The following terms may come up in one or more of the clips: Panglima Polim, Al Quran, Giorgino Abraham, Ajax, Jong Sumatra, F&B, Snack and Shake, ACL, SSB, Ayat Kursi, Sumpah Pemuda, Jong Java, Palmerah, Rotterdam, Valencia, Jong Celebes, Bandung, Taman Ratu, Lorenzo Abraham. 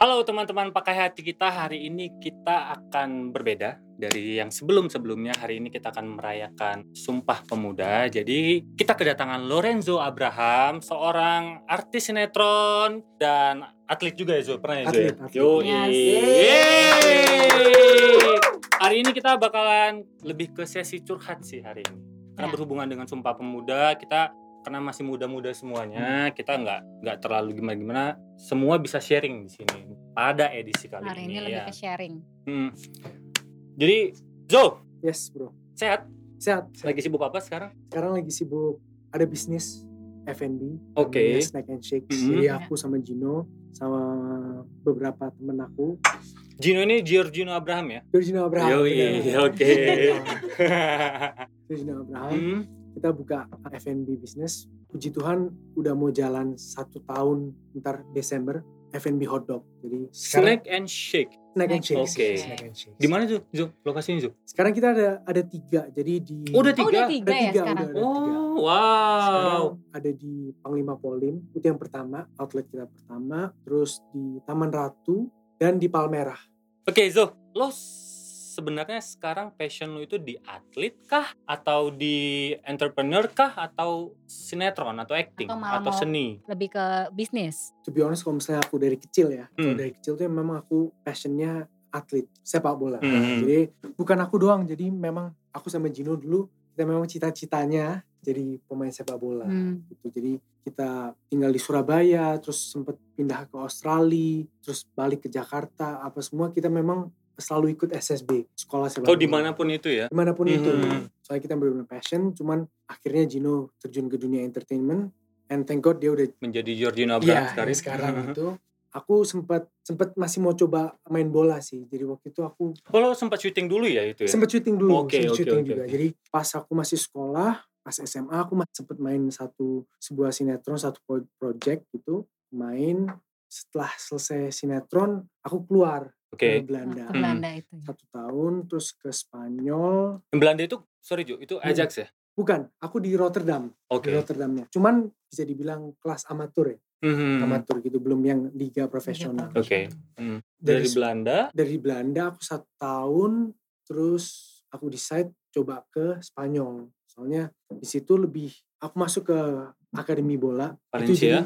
Halo teman-teman pakai hati kita, hari ini kita akan berbeda dari yang sebelum-sebelumnya. Hari ini kita akan merayakan Sumpah Pemuda. Jadi kita kedatangan Lorenzo Abraham, seorang artis sinetron dan atlet juga ya Zul, pernah ya Zul? Atlet. Yeay. Hari ini kita bakalan lebih ke sesi curhat sih hari ini. Karena berhubungan dengan Sumpah Pemuda, kita karena masih muda-muda semuanya, kita nggak terlalu gimana-gimana, semua bisa sharing di sini pada edisi kali ini. Hari ini lebih ke sharing. Jadi, Zo, yes bro, sehat. Lagi sibuk apa sekarang? Sekarang lagi sibuk ada bisnis F&B, namanya Snack and Shake. Jadi aku sama Gino, sama beberapa temen aku. Gino ini Giorgino Abraham ya? Giorgino Abraham. Giorgino Abraham. Kita buka F&B bisnis, puji Tuhan udah mau jalan 1 tahun ntar Desember. F&B hotdog, jadi Snack and Shake. Snack and Shake. Di mana tuh Zo? Lokasinya Zo? Sekarang kita ada 3, jadi di. Udah tiga sekarang. Wow. Sekarang ada di Panglima Polim, itu yang pertama, outlet kita pertama, terus di Taman Ratu dan di Palmerah. Oke, Zo, lo sebenarnya sekarang passion lo itu di atlet kah? Atau di entrepreneur kah? Atau sinetron? Atau acting? Atau seni? Lebih ke bisnis? To be honest, kalau misalnya aku dari kecil ya. Kalau dari kecil tuh memang aku passionnya atlet. Sepak bola. Jadi bukan aku doang. Jadi memang aku sama Gino dulu. Kita memang cita-citanya jadi pemain sepak bola. Gitu. Jadi kita tinggal di Surabaya. Terus sempet pindah ke Australia. Terus balik ke Jakarta. Apa semua kita memang selalu ikut SSB, sekolah sepak bola. Dimanapun itu ya? Dimanapun itu. Soalnya kita benar-benar passion, cuman akhirnya Gino terjun ke dunia entertainment, and thank God dia udah menjadi Giorgino Abraham sekarang itu. Aku sempat masih mau coba main bola sih, jadi waktu itu aku... Kalau sempat syuting dulu ya itu ya? Sempat syuting dulu, juga. Jadi pas aku masih sekolah, pas SMA aku sempat main sebuah sinetron, satu project gitu, main. Setelah selesai sinetron, aku keluar. Ke Belanda. Belanda itu. 1 tahun, terus ke Spanyol. Belanda itu, sorry Jo, itu Ajax ya? Bukan, aku di Rotterdam. Di Rotterdamnya. Cuman bisa dibilang kelas amatur ya. Amatur gitu, belum yang liga profesional. Dari Belanda? Dari Belanda aku 1 tahun, terus aku decide coba ke Spanyol. Soalnya di situ lebih, aku masuk ke akademi bola. Valencia.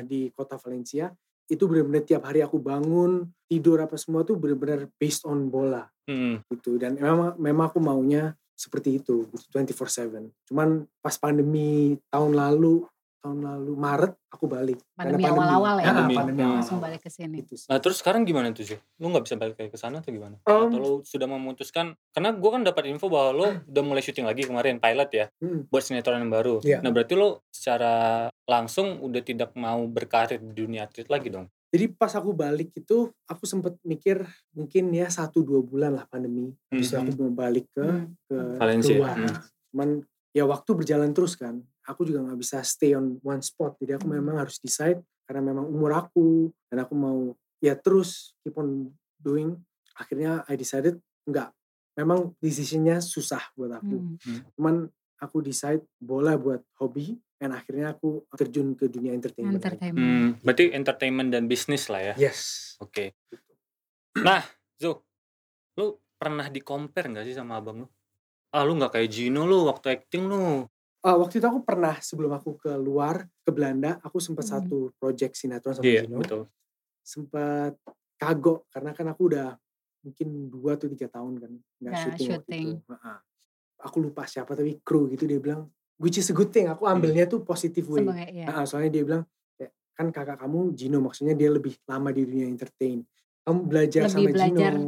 Di kota Valencia. Itu benar-benar tiap hari aku bangun, tidur apa semua tuh benar-benar based on bola. Gitu. Dan memang aku maunya seperti itu, 24/7. Cuman pas pandemi tahun lalu Maret aku balik. Pandemi awal-awal. Langsung balik ke sini. Nah, terus sekarang gimana tuh sih? Lu enggak bisa balik ke sana atau gimana? Atau lu sudah memutuskan, karena gue kan dapat info bahwa lu udah mulai syuting lagi kemarin pilot ya, buat sinetron yang baru. Nah, berarti lu secara langsung udah tidak mau berkarir di dunia atlet lagi dong. Jadi pas aku balik itu, aku sempat mikir mungkin ya 1-2 bulan lah pandemi. Terus aku mau balik ke Valencia. Cuman ya waktu berjalan terus kan. Aku juga gak bisa stay on one spot. Jadi aku memang harus decide. Karena memang umur aku. Dan aku mau ya terus keep on doing. Akhirnya I decided enggak. Memang decisionnya susah buat aku. Cuman aku decide bola buat hobi. Dan akhirnya aku terjun ke dunia entertainment. Berarti entertainment dan bisnis lah ya? Yes. Oke. Nah, Zo, lu pernah di-compare gak sih sama abang lu? Ah, lu gak kayak Gino lu waktu acting lu. Waktu itu aku pernah, sebelum aku keluar ke Belanda, aku sempat 1 project sinetron sama Gino. Betul. Sempat kagok, karena kan aku udah mungkin 2 atau 3 tahun kan gak syuting. Aku lupa siapa, tapi kru gitu dia bilang, which is a good thing, aku ambilnya tuh positive way. Soalnya dia bilang, kan kakak kamu Gino, maksudnya dia lebih lama di dunia entertain. Kamu belajar lebih sama belajar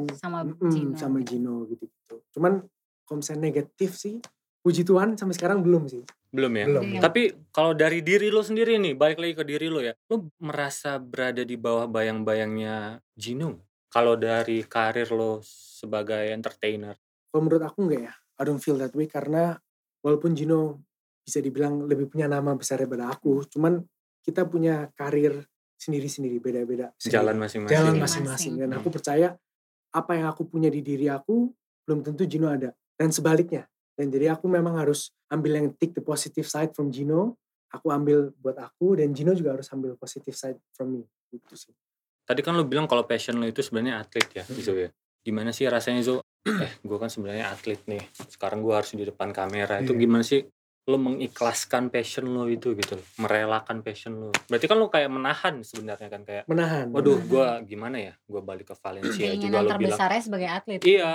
Gino. Sama Gino gitu-gitu. Cuman kalau misalnya negatif sih, puji Tuhan sampai sekarang belum sih. Belum ya? Belum. Tapi kalau dari diri lo sendiri nih, balik lagi ke diri lo ya. Lo merasa berada di bawah bayang-bayangnya Gino? Kalau dari karir lo sebagai entertainer? Kalau menurut aku enggak ya. I don't feel that way karena walaupun Gino bisa dibilang lebih punya nama besar daripada aku, cuman kita punya karir sendiri-sendiri, beda-beda. Jalan masing-masing. Dan aku percaya apa yang aku punya di diri aku, belum tentu Gino ada. Dan sebaliknya. Dan jadi aku memang harus ambil yang take the positive side from Gino, aku ambil buat aku, dan Gino juga harus ambil positive side from me. Gitu sih. Tadi kan lo bilang kalau passion lo itu sebenarnya atlet ya, Zo ya. Gimana sih rasanya Zo? Gue kan sebenarnya atlet nih. Sekarang gue harus di depan kamera. Itu gimana sih lo mengikhlaskan passion lo itu gitu? Merelakan passion lo. Berarti kan lo kayak menahan sebenarnya kan, kayak menahan. Waduh, gue gimana ya? Gue balik ke Valencia juga lo bilang. Keinginan terbesarnya sebagai atlet. Iya,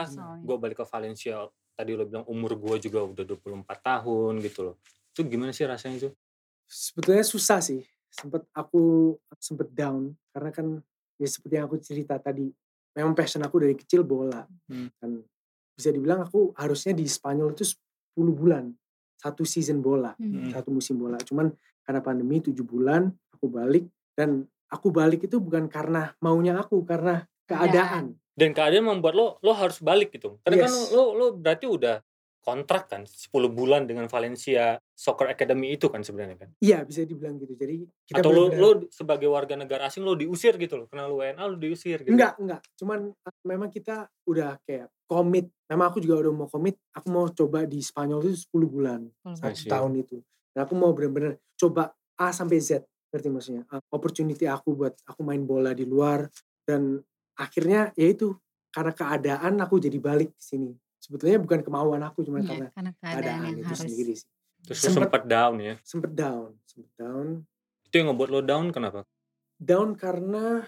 gue balik ke Valencia. Tadi lo bilang umur gue juga udah 24 tahun gitu loh. Itu gimana sih rasanya Zo? Sebetulnya susah sih. Aku sempet down karena kan ya seperti yang aku cerita tadi, memang passion aku dari kecil bola kan, bisa dibilang aku harusnya di Spanyol itu 10 bulan satu season bola, satu musim bola, cuman karena pandemi 7 bulan aku balik, dan aku balik itu bukan karena maunya aku, karena keadaan dan keadaan membuat lo harus balik gitu karena kan lo berarti udah kontrak kan 10 bulan dengan Valencia Soccer Academy itu kan sebenarnya kan? Iya, bisa dibilang gitu. Jadi kita atau lo sebagai warga negara asing lo diusir gitu lo, karena lo WNA lo diusir gitu? Enggak. Cuman memang kita udah kayak komit. Memang aku juga udah mau komit. Aku mau coba di Spanyol itu 10 bulan. 1 tahun itu. Dan aku mau benar-benar coba A sampai Z. Berarti maksudnya opportunity aku buat aku main bola di luar. Dan akhirnya ya itu. Karena keadaan aku jadi balik ke sini. Sebetulnya bukan kemauan aku, cuma karena keadaan itu harus sendiri sih. Terus sempat down ya? Sempat down. Itu yang ngebuat lo down kenapa? Down karena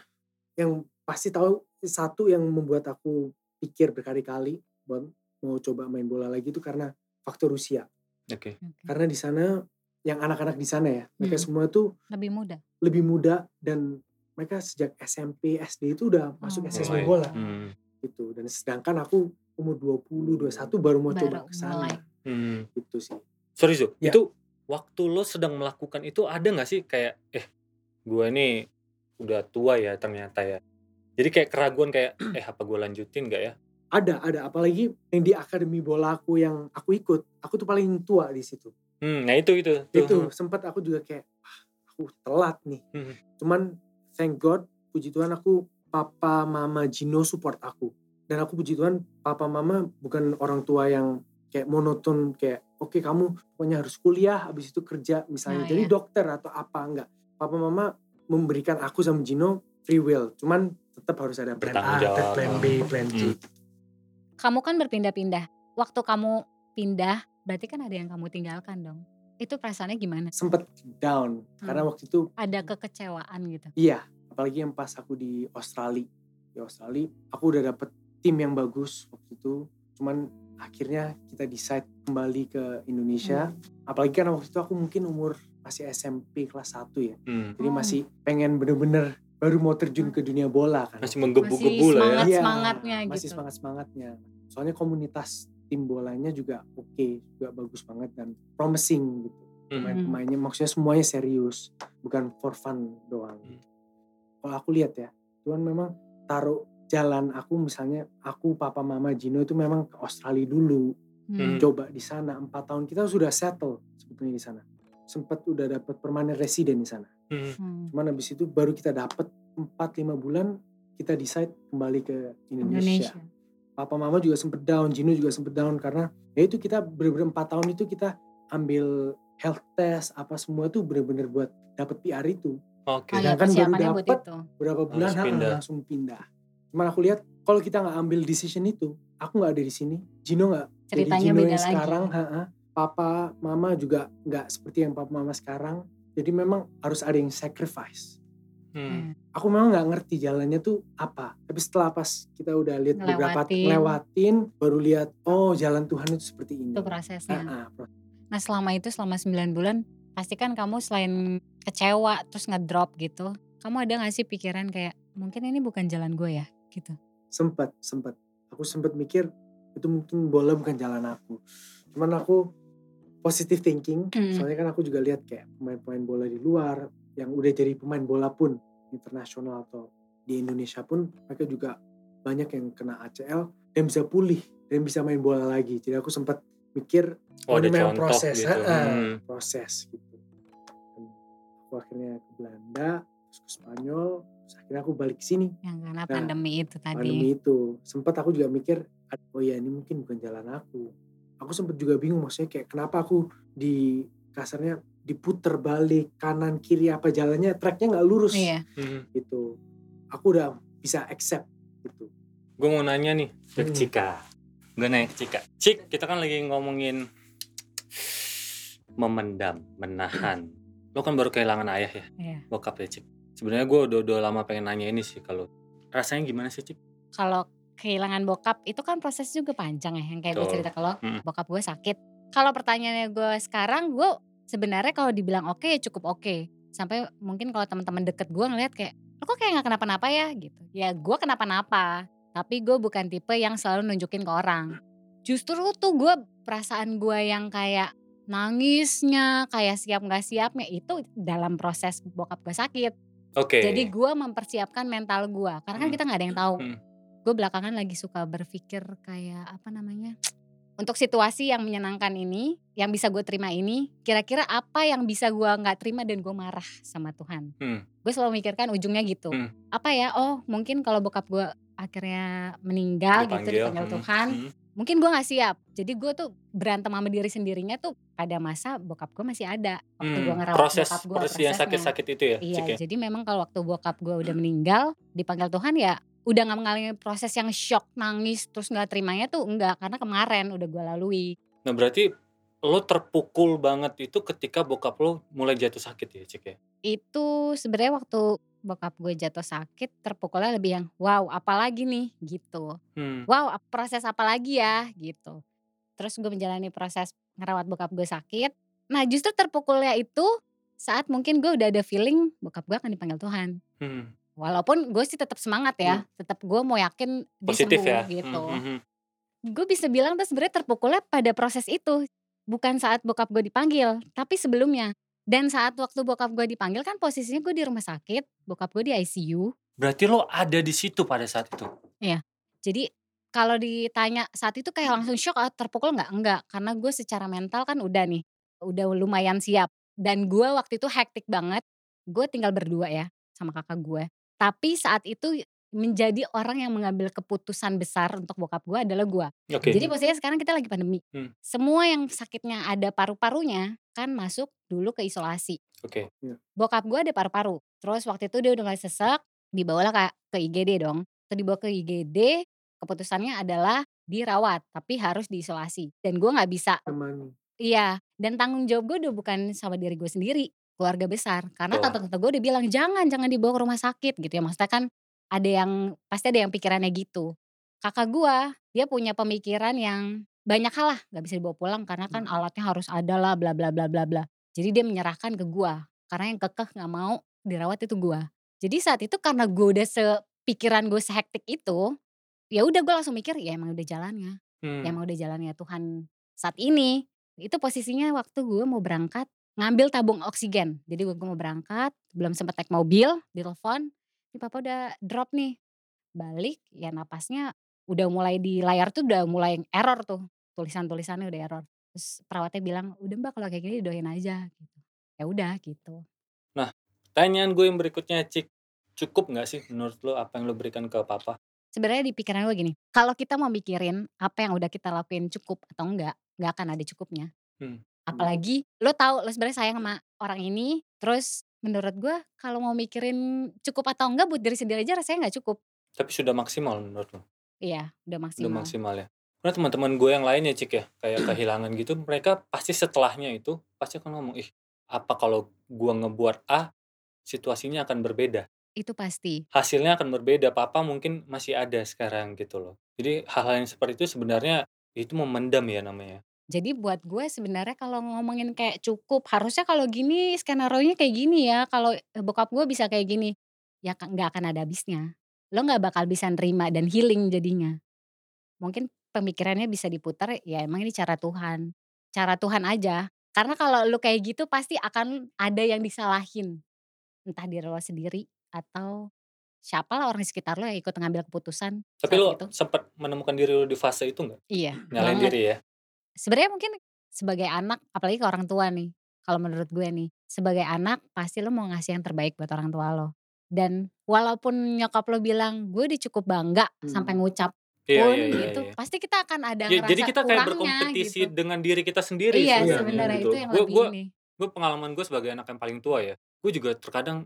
yang pasti tahu, satu yang membuat aku pikir berkali-kali buat mau coba main bola lagi itu karena faktor usia. Oke. Karena di sana, yang anak-anak di sana ya, mereka semua tuh lebih muda dan mereka sejak SMP, SD itu udah masuk SMA bola. Gitu. Dan sedangkan aku umur 20, 21 baru coba kesana. Gitu sih. Sorry Zo, itu waktu lo sedang melakukan itu ada gak sih kayak, gue ini udah tua ya ternyata ya. Jadi kayak keraguan kayak, apa gue lanjutin gak ya? Ada. Apalagi yang di akademi bola aku yang aku ikut, aku tuh paling tua di situ. Nah itu. Itu, sempat aku juga kayak, aku telat nih. Cuman thank God, puji Tuhan aku, Papa Mama Gino support aku. Dan aku puji Tuhan, Papa Mama bukan orang tua yang kayak monoton, kayak oke, kamu pokoknya harus kuliah, habis itu kerja misalnya. Jadi dokter atau apa, enggak. Papa Mama memberikan aku sama Gino free will. Cuman tetap harus ada plan A, plan B, plan C. Kamu kan berpindah-pindah. Waktu kamu pindah, berarti kan ada yang kamu tinggalkan dong. Itu perasaannya gimana? Sempet down. Karena waktu itu ada kekecewaan gitu. Iya, apalagi yang pas aku di Australia. Di Australia, aku udah dapet tim yang bagus waktu itu, cuman akhirnya kita decide kembali ke Indonesia. Apalagi karena waktu itu aku mungkin umur masih SMP kelas 1 ya, jadi masih pengen bener-bener baru mau terjun ke dunia bola kan. Masih menggebu-gebu lah ya. Semangat-semangatnya gitu. Masih semangat-semangatnya. Soalnya komunitas tim bolanya juga oke, juga bagus banget dan promising gitu. Pemain-pemainnya maksudnya semuanya serius, bukan for fun doang. Kalau aku lihat ya, Tuhan memang taruh jalan aku, misalnya aku, Papa Mama Gino itu memang ke Australia dulu, coba di sana 4 tahun, kita sudah settle sebetulnya di sana, sempat udah dapat permanent resident di sana, cuman habis itu baru kita dapat 4-5 bulan kita decide kembali ke Indonesia. Papa Mama juga sempat down, Gino juga sempat down karena ya itu kita benar-benar 4 tahun itu kita ambil health test apa semua tuh benar-benar buat dapat PR itu, sedangkan baru dapat berapa bulan langsung pindah. Cuman aku lihat kalau kita nggak ambil decision itu, aku nggak ada di sini, Gino nggak. Ceritanya jadi Gino beda yang lagi. Sekarang, Papa Mama juga nggak seperti yang Papa Mama sekarang. Jadi memang harus ada yang sacrifice. Aku memang nggak ngerti jalannya tuh apa. Tapi setelah pas kita udah lihat beberapa lewatin, baru lihat jalan Tuhan itu seperti ini. Itu prosesnya. Nah selama 9 bulan, pasti kan kamu selain kecewa terus ngedrop gitu, kamu ada nggak sih pikiran kayak mungkin ini bukan jalan gue ya? Gitu. Sempat. Aku sempat mikir itu mungkin bola bukan jalan aku. Cuman aku positive thinking. Soalnya kan aku juga lihat kayak pemain-pemain bola di luar yang udah jadi pemain bola pun internasional atau di Indonesia pun mereka juga banyak yang kena ACL dan bisa pulih dan bisa main bola lagi. Jadi aku sempat mikir ada memang proses gitu. Proses gitu. Dan aku akhirnya ke Belanda, terus ke Spanyol. Akhirnya aku balik sini. Ya, karena pandemi itu tadi. Pandemi itu. Sempat aku juga mikir, ini mungkin bukan jalan aku. Aku sempat juga bingung maksudnya kayak kenapa aku di kasarnya diputer balik kanan kiri apa jalannya, tracknya gak lurus. Iya. Gitu. aku udah bisa accept gitu. Gue mau nanya nih ke Cika. Gue nanya ke Cika. Cik, kita kan lagi ngomongin memendam, menahan. Lo kan baru kehilangan ayah ya? Iya. Bokap ya, Cik. Sebenarnya gue udah lama pengen nanya ini sih, kalau rasanya gimana sih, Cik? Kalau kehilangan bokap itu kan proses juga panjang ya, yang kayak gue cerita kalau bokap gue sakit. Kalau pertanyaannya gue sekarang, gue sebenarnya kalau dibilang oke ya cukup oke. Sampai mungkin kalau teman-teman deket gue ngeliat kayak, lo kok kayak gak kenapa-napa ya gitu. Ya gue kenapa-napa, tapi gue bukan tipe yang selalu nunjukin ke orang. Justru tuh gue, perasaan gue yang kayak nangisnya, kayak siap gak siapnya itu dalam proses bokap gue sakit. Okay. Jadi gue mempersiapkan mental gue, karena kan kita gak ada yang tahu. Gue belakangan lagi suka berpikir kayak apa namanya, untuk situasi yang menyenangkan ini, yang bisa gue terima ini, kira-kira apa yang bisa gue gak terima dan gue marah sama Tuhan. Gue selalu mikirkan ujungnya gitu. Apa ya, oh mungkin kalau bokap gue akhirnya meninggal dipanggil Tuhan, mungkin gue gak siap. Jadi gue tuh berantem sama diri sendirinya tuh pada masa bokap gue masih ada. Waktu gue ngerawat bokap gue, proses yang sakit-sakit itu ya? Iya, Cik, ya? Jadi memang kalau waktu bokap gue udah meninggal, dipanggil Tuhan ya, udah gak mengalami proses yang shock, nangis, terus gak terimanya tuh enggak. Karena kemarin udah gue lalui. Nah berarti lo terpukul banget itu ketika bokap lo mulai jatuh sakit ya, Cik ya? Itu sebenarnya waktu bokap gue jatuh sakit, terpukulnya lebih yang wow apalagi nih gitu. Wow proses apalagi ya gitu. Terus gue menjalani proses ngerawat bokap gue sakit. Nah justru terpukulnya itu saat mungkin gue udah ada feeling bokap gue akan dipanggil Tuhan. Walaupun gue sih tetap semangat ya, tetap gue mau yakin positif ya gitu. Gue bisa bilang tuh sebenarnya terpukulnya pada proses itu, bukan saat bokap gue dipanggil, tapi sebelumnya. Dan saat waktu bokap gue dipanggil kan posisinya gue di rumah sakit, bokap gue di ICU. Berarti lo ada di situ pada saat itu? Iya. Jadi kalau ditanya saat itu kayak langsung shock atau terpukul nggak? Enggak, karena gue secara mental kan udah nih, udah lumayan siap. Dan gue waktu itu hektik banget. Gue tinggal berdua ya sama kakak gue. Tapi saat itu menjadi orang yang mengambil keputusan besar untuk bokap gue adalah gue. Okay. Jadi posisinya sekarang kita lagi pandemi. Semua yang sakitnya ada paru-parunya kan masuk dulu ke isolasi. Oke. Okay. Bokap gue ada paru-paru. Terus waktu itu dia udah mulai sesek, dibawalah ke IGD dong. Terus dibawa ke IGD, keputusannya adalah dirawat tapi harus diisolasi. Dan gue gak bisa. Iya, dan tanggung jawab gue udah bukan sama diri gue sendiri, keluarga besar. Karena tante-tante gue udah bilang jangan dibawa ke rumah sakit gitu ya. Maksudnya kan ada yang, pasti ada yang pikirannya gitu. Kakak gue, dia punya pemikiran yang banyak hal lah, gak bisa dibawa pulang karena kan alatnya harus ada lah bla bla bla bla bla. Jadi dia menyerahkan ke gue, karena yang kekeh gak mau dirawat itu gue. Jadi saat itu karena gue udah sepikiran gue sehektik itu, ya udah gue langsung mikir ya emang udah jalannya. Ya emang udah jalannya Tuhan saat ini. Itu posisinya waktu gue mau berangkat ngambil tabung oksigen. Jadi gue mau berangkat, belum sempat naik mobil, ditelepon, ini papa udah drop nih. Balik, ya napasnya udah mulai di layar tuh udah mulai error tuh. Tulisan-tulisannya udah error. Terus perawatnya bilang, udah mbak kalau kayak gini doain aja gitu. Ya udah gitu. Nah, pertanyaan gue yang berikutnya, Cik, cukup gak sih menurut lo apa yang lo berikan ke papa? Sebenarnya di pikiran gue gini, kalau kita mau mikirin apa yang udah kita lakuin cukup atau enggak, gak akan ada cukupnya. Apalagi lo tahu lo sebenarnya sayang sama orang ini, terus menurut gue kalau mau mikirin cukup atau enggak buat diri sendiri aja rasanya gak cukup. Tapi sudah maksimal menurut lo? Iya, udah maksimal. Udah maksimal ya. Karena teman-teman gue yang lain ya, Cik ya, kayak kehilangan gitu, mereka pasti setelahnya itu pasti akan ngomong, apa kalau gue ngebuat A, situasinya akan berbeda. Itu pasti. Hasilnya akan berbeda, papa mungkin masih ada sekarang gitu loh. Jadi hal-hal yang seperti itu sebenarnya itu memendam ya namanya. Jadi buat gue sebenarnya kalau ngomongin kayak cukup, harusnya kalau gini skenario-nya kayak gini ya, kalau bokap gue bisa kayak gini, ya gak akan ada habisnya. Lo gak bakal bisa nerima dan healing jadinya. Mungkin pemikirannya bisa diputar, ya emang ini cara Tuhan. Cara Tuhan aja. Karena kalau lu kayak gitu pasti akan ada yang disalahin. Entah diri lo sendiri atau siapalah orang di sekitar lo yang ikut ngambil keputusan. Tapi lo sempat menemukan diri lo di fase itu gak? Iya. Nyalain diri ya? Sebenarnya mungkin sebagai anak, apalagi ke orang tua nih. Kalau menurut gue nih, sebagai anak pasti lo mau ngasih yang terbaik buat orang tua lo. Dan walaupun nyokap lo bilang, gue udah cukup bangga sampai ngucap. Iya. Pasti kita akan ada ngerasa kurangnya. Jadi kita kayak berkompetisi gitu dengan diri kita sendiri. Iya sebenarnya gitu. Itu yang lebih ini. Gue pengalaman gue sebagai anak yang paling tua ya. Gue juga terkadang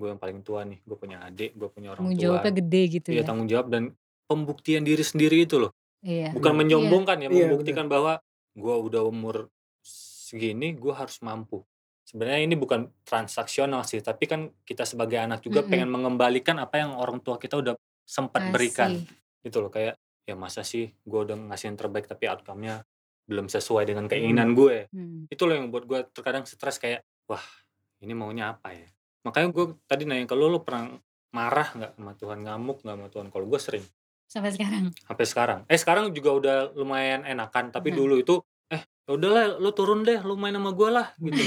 gue yang paling tua nih, gue punya adik, gue punya orang tua. Tanggung jawabnya gede gitu ya. Iya, tanggung jawab dan pembuktian diri sendiri itu loh. Iya. Bukan menyombongkan ya, membuktikan bahwa gue udah umur segini, gue harus mampu. Sebenarnya ini bukan transaksional sih, tapi kan kita sebagai anak juga pengen mengembalikan apa yang orang tua kita udah sempat berikan. Gitu loh, kayak ya masa sih gue udah ngasih yang terbaik tapi outcome-nya belum sesuai dengan keinginan gue. Itu loh yang buat gue terkadang stres kayak, wah ini maunya apa ya? Makanya gue tadi nanya ke lo pernah marah gak sama Tuhan, ngamuk gak sama Tuhan? Kalau gue sering. Sampai sekarang? Sampai sekarang. Sekarang juga udah lumayan enakan, tapi dulu itu udahlah lu turun deh, lu main sama gue lah gitu.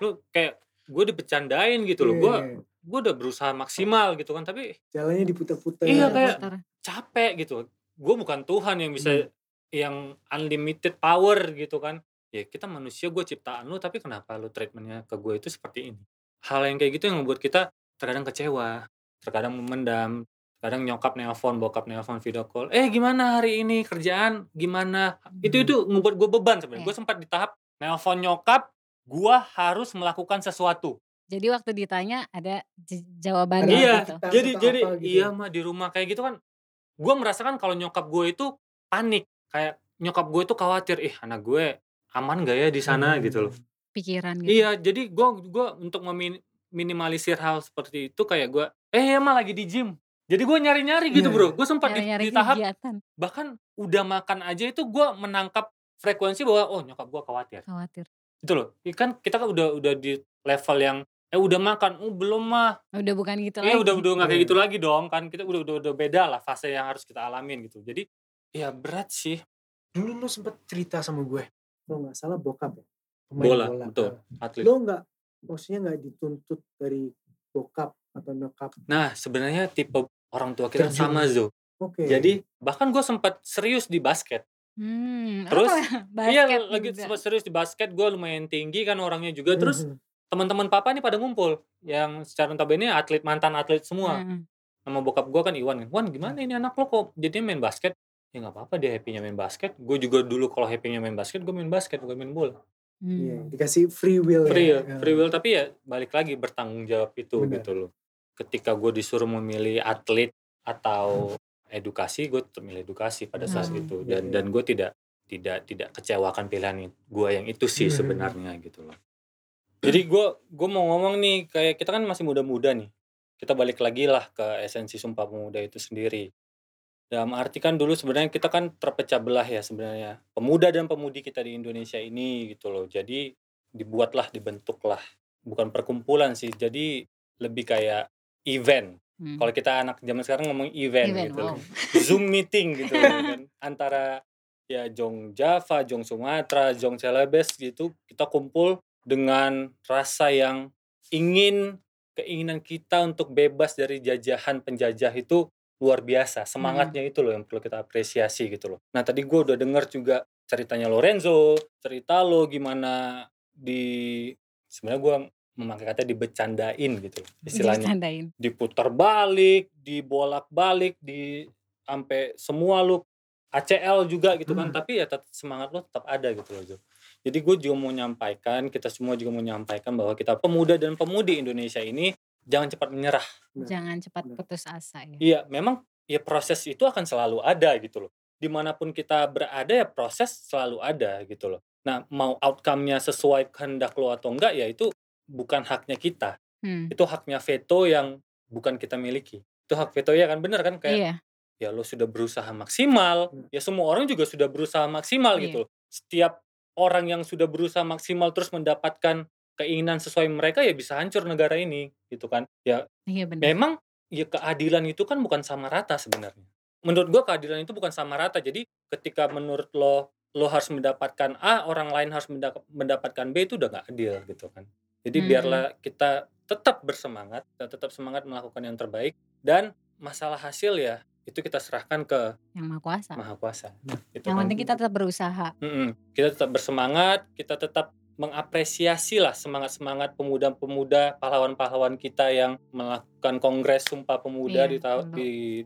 Lu kayak gue dipecandain gitu loh, gue udah berusaha maksimal gitu kan, tapi jalannya diputar-putar. Iya kayak capek gitu. Gue bukan Tuhan yang bisa yang unlimited power gitu kan. Ya kita manusia, gue ciptaan lu, tapi kenapa lu treatmentnya ke gue itu seperti ini? Hal yang kayak gitu yang membuat kita terkadang kecewa, terkadang memendam. Kadang nyokap nelpon, bokap nelpon, video call, gimana hari ini, kerjaan gimana, itu ngebuat gue beban sebenarnya. Gue sempat di tahap nelpon nyokap, gue harus melakukan sesuatu. Jadi waktu ditanya ada jawabannya. Iya, gitu. jadi gitu. Iya mah di rumah kayak gitu kan, gue merasakan kalau nyokap gue itu panik, kayak nyokap gue itu khawatir, anak gue aman gak ya di sana gitu loh. Pikiran gitu. Iya, jadi gue untuk meminimalisir hal seperti itu kayak gue, emang lagi di gym. Jadi gue nyari-nyari gitu bro, gue sempat di tahap kegiatan. Bahkan udah makan aja itu gue menangkap frekuensi bahwa nyokap gue khawatir. Itu loh, kan kita kan udah di level yang udah makan, belum mah. Udah bukan gitu lagi. Udah nggak kayak gitu lagi dong kan, kita udah beda lah fase yang harus kita alamin gitu. Jadi ya berat sih. Dulu lo sempat cerita sama gue, lo nggak salah bokap ya, pemain bola. Betul, atlet. Lo nggak, maksudnya nggak dituntut dari bokap atau nyokap. Nah sebenarnya tipe orang tua kita sama Zo. Okay. Jadi bahkan gue sempat serius di basket. Terus sempat serius di basket, gue lumayan tinggi kan orangnya juga. Terus teman-teman papa ini pada ngumpul yang secara notabene atlet, mantan atlet semua. Nama bokap gue kan Iwan kan, Wan gimana ini anak lo kok jadinya main basket? Ya nggak apa-apa, dia happy-nya main basket. Gue juga dulu kalau happy-nya main basket, gue main basket bukan main bola. Yeah, dikasih free will tapi ya balik lagi bertanggung jawab itu. Bener. Gitu loh. Ketika gue disuruh memilih atlet atau edukasi, gue memilih edukasi pada saat itu dan gue tidak kecewakan pilihan gue yang itu sih sebenarnya gitu loh. Jadi gue mau ngomong nih, kayak kita kan masih muda-muda nih, kita balik lagi lah ke esensi Sumpah Pemuda itu sendiri. Dalam arti kan dulu sebenarnya kita kan terpecah belah ya sebenarnya, pemuda dan pemudi kita di Indonesia ini gitu loh. Jadi dibuatlah, dibentuklah, bukan perkumpulan sih, jadi lebih kayak event. Kalau kita anak zaman sekarang ngomong event gitu. Wow. Zoom meeting gitu kan. Antara ya Jong Java, Jong Sumatra, Jong Celebes gitu, kita kumpul dengan rasa yang keinginan kita untuk bebas dari jajahan penjajah itu luar biasa. Semangatnya itu loh yang perlu kita apresiasi gitu loh. Nah, tadi gue udah denger juga ceritanya Lorenzo, cerita lo gimana sebenarnya gue memakai kata dibecandain gitu loh istilahnya, diputar balik, dibolak-balik, sampai semua lu ACL juga gitu kan, tapi ya semangat lu tetap ada gitu loh. Jadi gue juga mau nyampaikan, kita semua juga mau nyampaikan bahwa kita pemuda dan pemudi Indonesia ini jangan cepat menyerah, jangan cepat putus asa ya. Iya, memang ya proses itu akan selalu ada gitu loh, dimanapun kita berada ya proses selalu ada gitu loh. Nah mau outcome-nya sesuai kehendak lo atau enggak ya itu bukan haknya kita. Itu haknya veto yang bukan kita miliki. Itu hak veto ya kan, benar kan kayak ya lo sudah berusaha maksimal, ya semua orang juga sudah berusaha maksimal gitu. Setiap orang yang sudah berusaha maksimal terus mendapatkan keinginan sesuai mereka ya bisa hancur negara ini gitu kan. Ya memang ya keadilan itu kan bukan sama rata sebenarnya. Menurut gua keadilan itu bukan sama rata. Jadi ketika menurut lo harus mendapatkan A, orang lain harus mendapatkan B, itu udah gak adil gitu kan. Jadi biarlah kita tetap bersemangat, kita tetap semangat melakukan yang terbaik. Dan masalah hasil ya, itu kita serahkan ke Yang Maha Kuasa. Maha Kuasa. Gitu yang penting kan. Kita tetap berusaha. Kita tetap bersemangat, kita tetap mengapresiasi lah semangat-semangat pemuda-pemuda, pahlawan-pahlawan kita yang melakukan Kongres Sumpah Pemuda di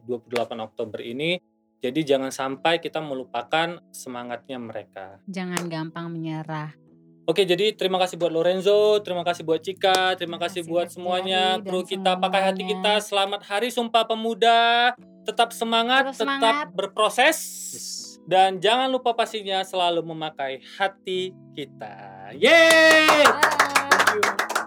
28 Oktober ini. Jadi jangan sampai kita melupakan semangatnya mereka. Jangan gampang menyerah. Oke, jadi terima kasih buat Lorenzo, terima kasih buat Cika, terima kasih buat semuanya. Kru kita, pakai hati kita. Selamat Hari Sumpah Pemuda. Tetap semangat, tetap berproses. Yes. Dan jangan lupa pastinya selalu memakai hati kita. Yeay! Thank you.